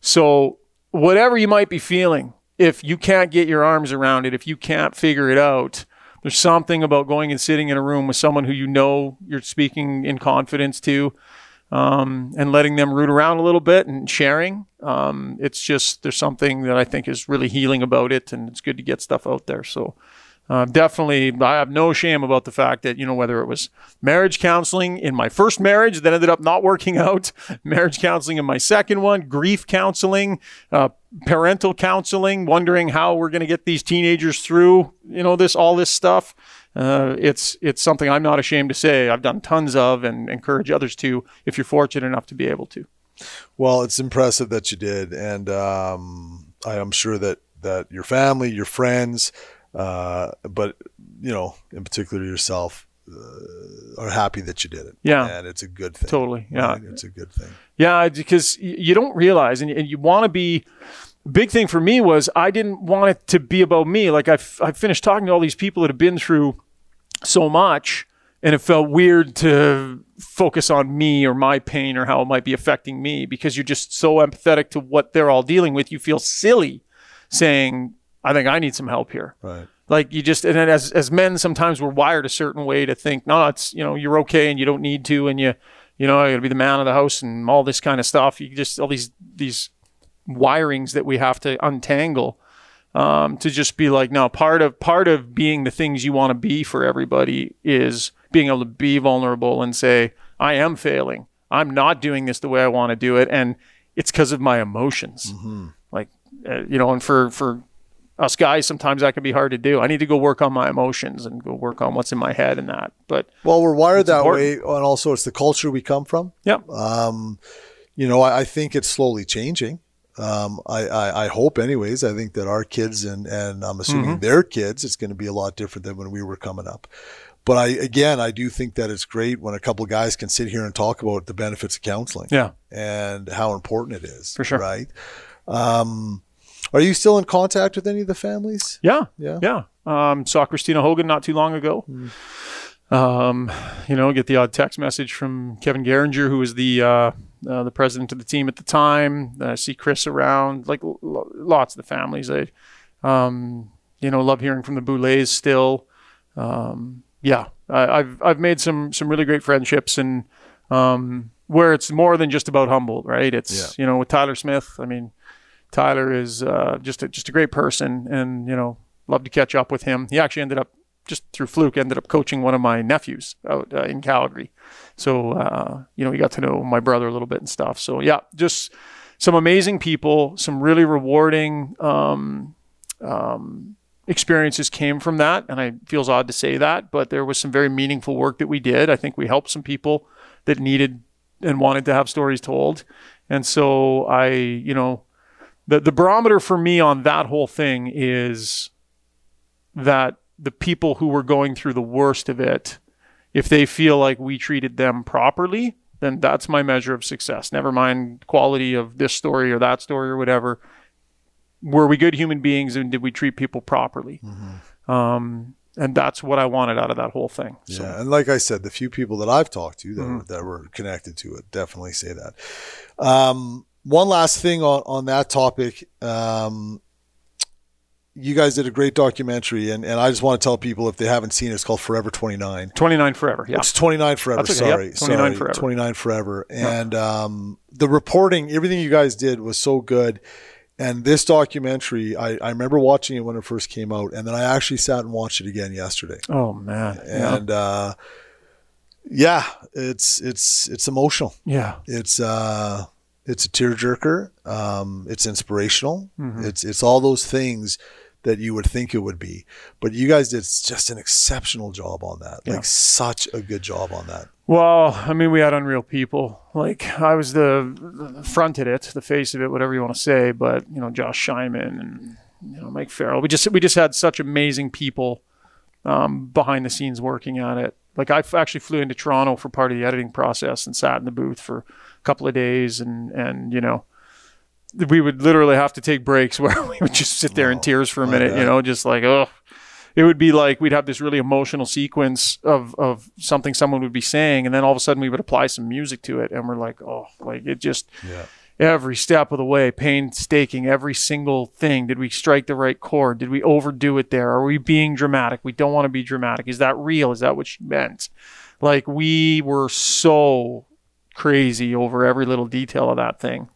so. Whatever you might be feeling, if you can't get your arms around it, if you can't figure it out, there's something about going and sitting in a room with someone who you know you're speaking in confidence to, um, and letting them root around a little bit and sharing. Um, it's just, there's something that I think is really healing about it, and it's good to get stuff out there. So uh, definitely, I have no shame about the fact that, you know, whether it was marriage counseling in my first marriage that ended up not working out, marriage counseling in my second one, grief counseling, uh, parental counseling, wondering how we're going to get these teenagers through, you know, this, all this stuff. Uh, it's, it's something I'm not ashamed to say I've done tons of and encourage others to, if you're fortunate enough to be able to. Well, it's impressive that you did. And, um, I am sure that, that your family, your friends, Uh, but you know, in particular yourself, uh, are happy that you did it. Yeah. And it's a good thing. Totally. Yeah. Right? It's a good thing. Yeah. Because you don't realize, and you want to be, big thing for me was I didn't want it to be about me. Like I, f- I finished talking to all these people that have been through so much, and it felt weird to focus on me or my pain or how it might be affecting me, because you're just so empathetic to what they're all dealing with. You feel silly saying, I think I need some help here. Right. Like you just, and then as, as men, sometimes we're wired a certain way to think, no, it's, you know, you're okay and you don't need to. And you, you know, I gotta be the man of the house and all this kind of stuff. You just, all these, these wirings that we have to untangle, um, to just be like, no, part of, part of being the things you want to be for everybody is being able to be vulnerable and say, I am failing. I'm not doing this the way I want to do it. And it's because of my emotions. Mm-hmm. Like, uh, you know, and for, for, us guys, sometimes that can be hard to do. I need to go work on my emotions and go work on what's in my head and that. But well, we're wired that way, and also it's the culture we come from. Yeah. Um, you know, I, I think it's slowly changing. Um, I, I, I hope, anyways. I think that our kids and and I'm assuming mm-hmm. their kids, it's going to be a lot different than when we were coming up. But I again, I do think that it's great when a couple of guys can sit here and talk about the benefits of counseling. Yeah. And how important it is. For sure. Right. Um. Are you still in contact with any of the families? Yeah. Yeah. Yeah. Um, saw Christina Hogan not too long ago. Mm. Um, you know, get the odd text message from Kevin Geringer, who was the uh, uh, the president of the team at the time. I uh, see Chris around, like l- lots of the families. I, um, you know, love hearing from the Boulets still. Um, yeah. I, I've I've made some some really great friendships, and um, where it's more than just about Humboldt, right? It's, yeah. you know, with Tyler Smith, I mean, Tyler is uh, just a, just a great person, and you know, love to catch up with him. He actually ended up just through fluke ended up coaching one of my nephews out uh, in Calgary, so uh, you know, he got to know my brother a little bit and stuff. So yeah, just some amazing people, some really rewarding um, um, experiences came from that, and I feels odd to say that, but there was some very meaningful work that we did. I think we helped some people that needed and wanted to have stories told, and so I you know. The the barometer for me on that whole thing is that the people who were going through the worst of it, if they feel like we treated them properly, then that's my measure of success. Never mind quality of this story or that story or whatever. Were we good human beings, and did we treat people properly? Mm-hmm. Um, and that's what I wanted out of that whole thing. Yeah, so. And like I said, the few people that I've talked to that, mm-hmm. were, that were connected to it definitely say that. Um One last thing on, on that topic. Um, you guys did a great documentary, and, and I just want to tell people if they haven't seen it, it's called Forever twenty-nine. twenty-nine Forever, yeah. It's twenty-nine Forever, okay. sorry. Yep. twenty-nine sorry. Forever. twenty-nine Forever. And yeah. um, the reporting, everything you guys did was so good. And this documentary, I, I remember watching it when it first came out, and then I actually sat and watched it again yesterday. Oh, man. And yeah, uh, yeah it's, it's, it's emotional. Yeah. It's... Uh, It's a tearjerker. Um, it's inspirational. Mm-hmm. It's it's all those things that you would think it would be. But you guys did just an exceptional job on that. Yeah. Like such a good job on that. Well, I mean, we had unreal people. Like I was the fronted it, the face of it, whatever you want to say. But, you know, Josh Scheinman and, you know, Mike Farrell, we just, we just had such amazing people um, behind the scenes working on it. Like I actually flew into Toronto for part of the editing process and sat in the booth for a couple of days. And, and, you know, we would literally have to take breaks where we would just sit there in tears for a minute, you know, just like, oh, it would be like, we'd have this really emotional sequence of, of something someone would be saying. And then all of a sudden we would apply some music to it. And we're like, oh, like it just, yeah. Every step of the way, painstaking, every single thing. Did we strike the right chord? Did we overdo it there? Are we being dramatic? We don't want to be dramatic. Is that real? Is that what she meant? Like we were so crazy over every little detail of that thing.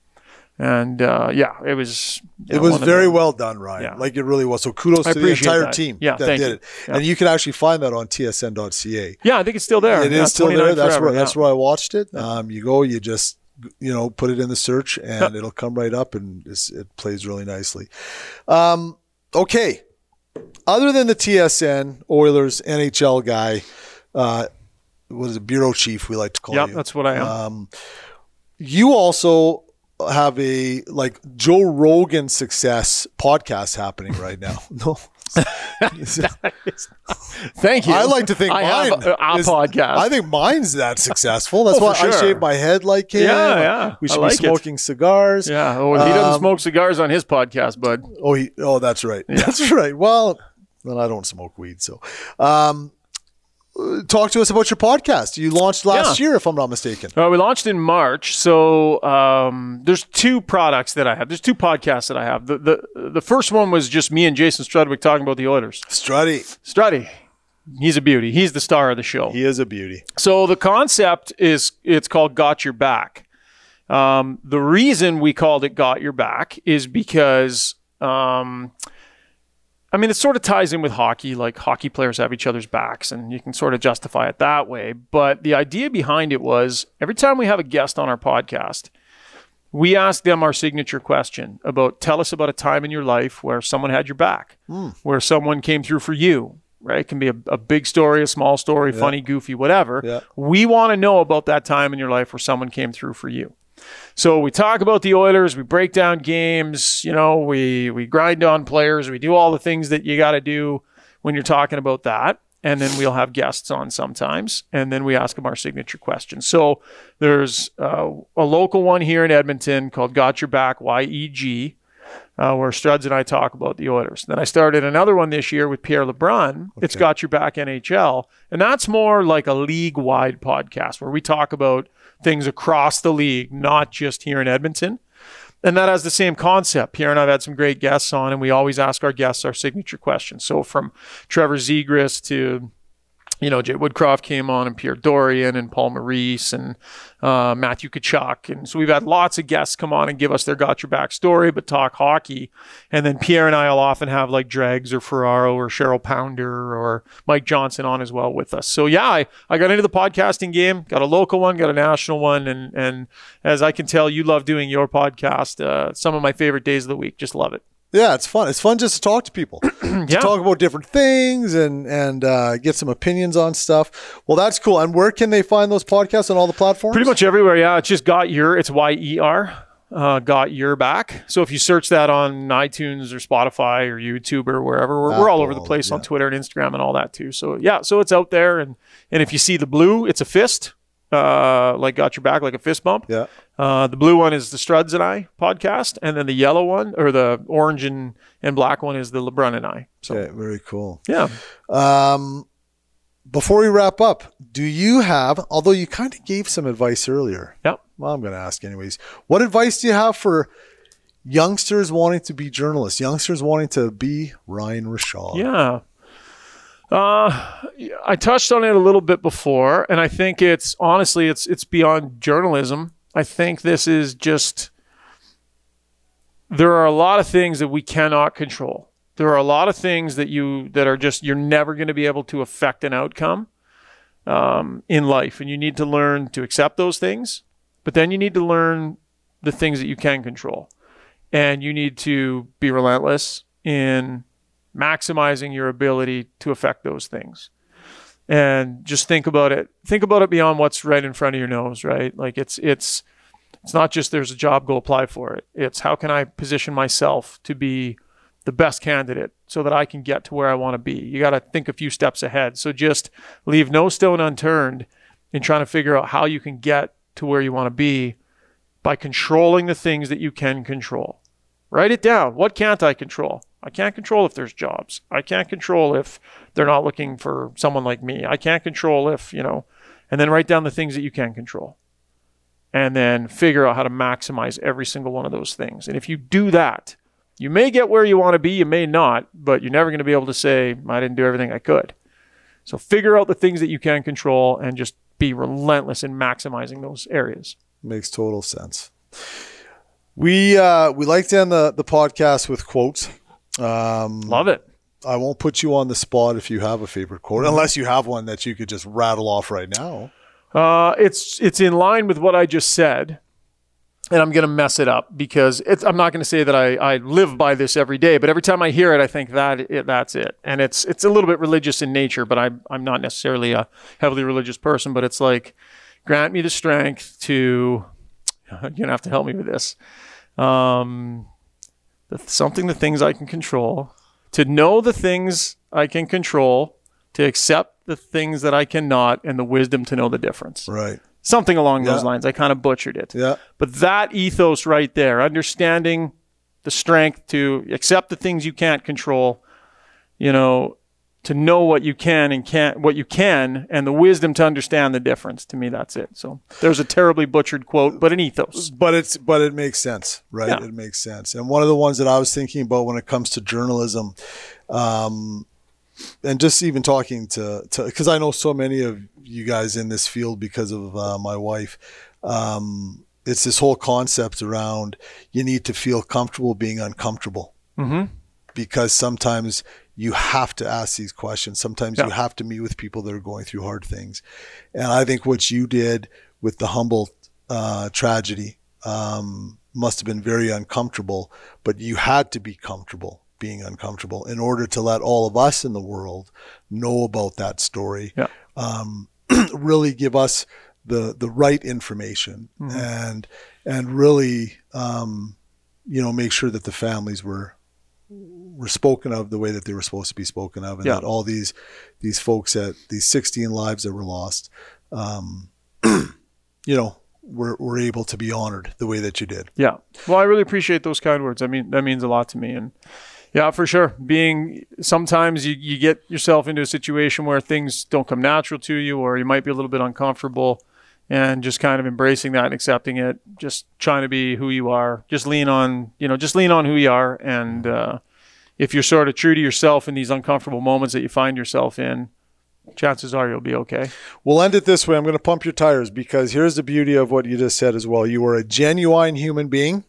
And uh, yeah, it was. It know, was very the, well done, Ryan. Yeah. Like it really was. So kudos to the entire that. team yeah, that did you. it. Yeah. And you can actually find that on T S N dot C A. Yeah, I think it's still there. It yeah, is still there. That's forever, where yeah. that's where I watched it. Yeah. Um, you go, you just you know put it in the search, and it'll come right up, and it's, it plays really nicely. Um, okay, other than the T S N Oilers N H L guy, uh, what is it, bureau chief? We like to call yep, you. Yeah, that's what I am. Um, you also have a like Joe Rogan success podcast happening right now. No. is, Thank you. I like to think I mine have a, a is, podcast. I think mine's that successful. That's oh, why sure. I shave my head like him. Yeah, yeah. We should like be smoking it. cigars. Yeah. Oh, he um, doesn't smoke cigars on his podcast, bud. Oh, he, oh, that's right. Yeah. That's right. Well, then I don't smoke weed. So, um, talk to us about your podcast. You launched last yeah. year, if I'm not mistaken. Uh, we launched in March. So um, there's two products that I have. There's two podcasts that I have. The the the first one was just me and Jason Strudwick talking about the Oilers. Struddy. Struddy. He's a beauty. He's the star of the show. He is a beauty. So the concept is it's called Got Your Back. Um, the reason we called it Got Your Back is because um, – I mean, it sort of ties in with hockey, like hockey players have each other's backs and you can sort of justify it that way. But the idea behind it was every time we have a guest on our podcast, we ask them our signature question about tell us about a time in your life where someone had your back, mm. where someone came through for you, right? It can be a, a big story, a small story, yeah. funny, goofy, whatever. Yeah. We want to know about that time in your life where someone came through for you. So we talk about the Oilers, we break down games, you know, we we grind on players, we do all the things that you got to do when you're talking about that, and then we'll have guests on sometimes, and then we ask them our signature questions. So there's uh, a local one here in Edmonton called Got Your Back, Y E G, uh, where Struds and I talk about the Oilers. Then I started another one this year with Pierre Lebrun. Okay. It's Got Your Back N H L, and that's more like a league-wide podcast where we talk about things across the league, not just here in Edmonton. And that has the same concept. Pierre and I've had some great guests on, and we always ask our guests our signature questions. So from Trevor Zegras to, you know, Jay Woodcroft came on, and Pierre Dorian and Paul Maurice and uh, Matthew Tkachuk. And so we've had lots of guests come on and give us their Got Your Back story, but talk hockey. And then Pierre and I will often have like Dregs or Ferraro or Cheryl Pounder or Mike Johnson on as well with us. So yeah, I, I got into the podcasting game, got a local one, got a national one. And, and as I can tell, you love doing your podcast. Uh, some of my favorite days of the week. Just love it. Yeah, it's fun. It's fun just to talk to people, to yeah. talk about different things and and uh, get some opinions on stuff. Well, that's cool. And where can they find those podcasts on all the platforms? Pretty much everywhere, yeah. It's just Got Your, it's Y E R, uh, Got Your Back. So if you search that on iTunes or Spotify or YouTube or wherever, we're, we're all over the place yeah. on Twitter and Instagram and all that too. So yeah, so it's out there. And, and if you see the blue, it's a fist. Uh, like Got Your Back, like a fist bump. Yeah. Uh, the blue one is the Struds and I podcast, and then the yellow one, or the orange and, and black one, is the LeBron and I. So okay, very cool. Yeah. Um, before we wrap up, do you have? Although you kind of gave some advice earlier. Yeah. Well, I'm going to ask anyways. What advice do you have for youngsters wanting to be journalists? Youngsters wanting to be Ryan Rishaug. Yeah. Uh, I touched on it a little bit before, and I think it's honestly, it's, it's beyond journalism. I think this is just, there are a lot of things that we cannot control. There are a lot of things that you, that are just, you're never going to be able to affect an outcome, um, in life. And you need to learn to accept those things, but then you need to learn the things that you can control, and you need to be relentless in maximizing your ability to affect those things. And just think about it. Think about it beyond what's right in front of your nose, right? Like it's it's it's not just there's a job, go apply for it. It's how can I position myself to be the best candidate so that I can get to where I want to be. You got to think a few steps ahead. So just leave no stone unturned in trying to figure out how you can get to where you want to be by controlling the things that you can control. Write it down. What can't I control? I can't control if there's jobs. I can't control if they're not looking for someone like me. I can't control if, you know, and then write down the things that you can control and then figure out how to maximize every single one of those things. And if you do that, you may get where you want to be, you may not, but you're never going to be able to say, I didn't do everything I could. So figure out the things that you can control and just be relentless in maximizing those areas. Makes total sense. We, uh, we like to end the, the podcast with quotes. Um, Love it. I won't put you on the spot if you have a favorite quote, unless you have one that you could just rattle off right now. Uh, it's it's in line with what I just said, and I'm going to mess it up because it's, I'm not going to say that I, I live by this every day, but every time I hear it, I think that it, that's it. And it's it's a little bit religious in nature, but I'm, I'm not necessarily a heavily religious person, but it's like, grant me the strength to, you're going to have to help me with this, um, something, the things I can control, to know the things I can control, to accept the things that I cannot, and the wisdom to know the difference. Right. Something along yeah. those lines. I kind of butchered it. Yeah. But that ethos right there, understanding the strength to accept the things you can't control, you know, to know what you can and can't, what you can, and the wisdom to understand the difference. To me, that's it. So there's a terribly butchered quote, but an ethos. But it's but it makes sense, right? Yeah. It makes sense. And one of the ones that I was thinking about when it comes to journalism, um, and just even talking to to because I know so many of you guys in this field because of uh, my wife. Um, it's this whole concept around you need to feel comfortable being uncomfortable, mm-hmm. because sometimes you have to ask these questions. Sometimes yeah. you have to meet with people that are going through hard things. And I think what you did with the Humboldt uh, tragedy um, must have been very uncomfortable, but you had to be comfortable being uncomfortable in order to let all of us in the world know about that story, yeah. um, really give us the the right information, mm-hmm. and and really um, you know, make sure that the families were were spoken of the way that they were supposed to be spoken of, and yeah. that all these these folks that these sixteen lives that were lost, um, you know, were were able to be honored the way that you did. Yeah. Well, I really appreciate those kind words. I mean, that means a lot to me. And yeah, for sure. Being sometimes you, you get yourself into a situation where things don't come natural to you, or you might be a little bit uncomfortable, and just kind of embracing that and accepting it, just trying to be who you are. Just lean on, you know, just lean on who you are. And uh, if you're sort of true to yourself in these uncomfortable moments that you find yourself in, chances are you'll be okay. We'll end it this way. I'm going to pump your tires, because here's the beauty of what you just said as well. You are a genuine human being.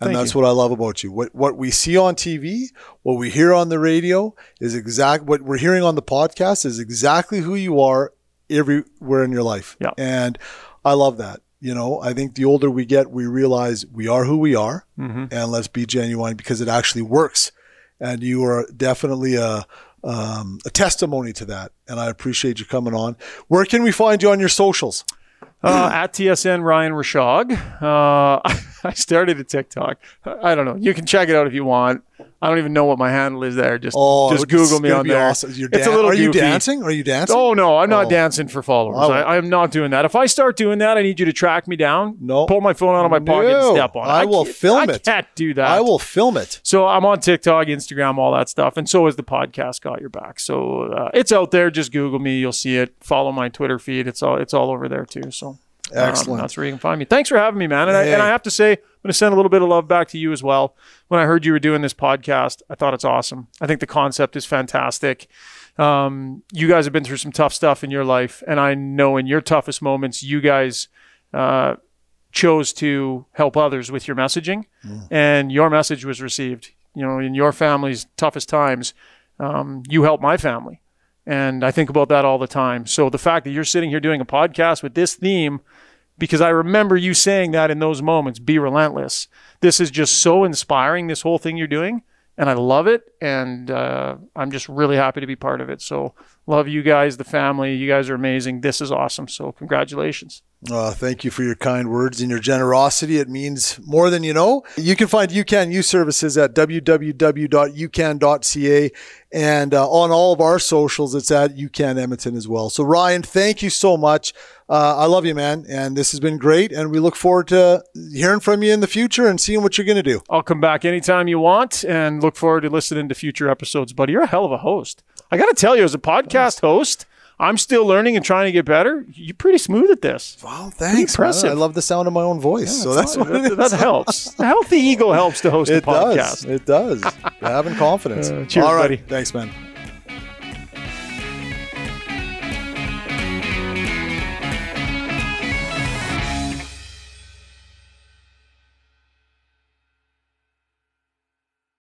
And Thank that's you. What I love about you. What what we see on T V, what we hear on the radio is exact. What we're hearing on the podcast is exactly who you are everywhere in your life. Yeah. And I love that. You know, I think the older we get, we realize we are who we are, mm-hmm. and let's be genuine, because it actually works. And you are definitely a, um, a testimony to that. And I appreciate you coming on. Where can we find you on your socials? Uh, at T S N Ryan Rishaug. Uh, I started a TikTok. I don't know. You can check it out if you want. I don't even know what my handle is there. Just, oh, just Google me on be there. Awesome. You're dan- it's a little Are goofy. You dancing? Are you dancing? Oh, no. I'm not oh. dancing for followers. Oh. I, I'm not doing that. If I start doing that, I need you to track me down. No. Pull my phone out of my pocket no. and step on it. I, I will film I it. I can't do that. I will film it. So I'm on TikTok, Instagram, all that stuff. And so is the podcast, Got Your Back. So uh, it's out there. Just Google me. You'll see it. Follow my Twitter feed. It's all, it's all over there, too. So excellent. Um, that's where you can find me. Thanks for having me, man. And, hey. I, and I have to say, I'm going to send a little bit of love back to you as well. When I heard you were doing this podcast, I thought it's awesome. I think the concept is fantastic. Um, you guys have been through some tough stuff in your life. And I know in your toughest moments, you guys uh, chose to help others with your messaging. Yeah. And your message was received. You know, in your family's toughest times, um, you helped my family. And I think about that all the time. So the fact that you're sitting here doing a podcast with this theme, because I remember you saying that in those moments, be relentless. This is just so inspiring, this whole thing you're doing, and I love it. And uh, I'm just really happy to be part of it. So love you guys, the family. You guys are amazing. This is awesome. So congratulations. Uh, thank you for your kind words and your generosity. It means more than you know. You can find U CAN Youth Services at w w w dot u can dot c a and uh, on all of our socials, it's at U CAN Edmonton as well. So Ryan, thank you so much. Uh, I love you, man. And this has been great. And we look forward to hearing from you in the future and seeing what you're going to do. I'll come back anytime you want and look forward to listening to future episodes, buddy. You're a hell of a host. I got to tell you, as a podcast host, I'm still learning and trying to get better. You're pretty smooth at this. Well, thanks. Impressive. I love the sound of my own voice. Yeah, so that's what it is. That helps. The healthy ego helps to host it a podcast. Does. It does. Having confidence. Uh, cheers, All right. buddy. Thanks, man.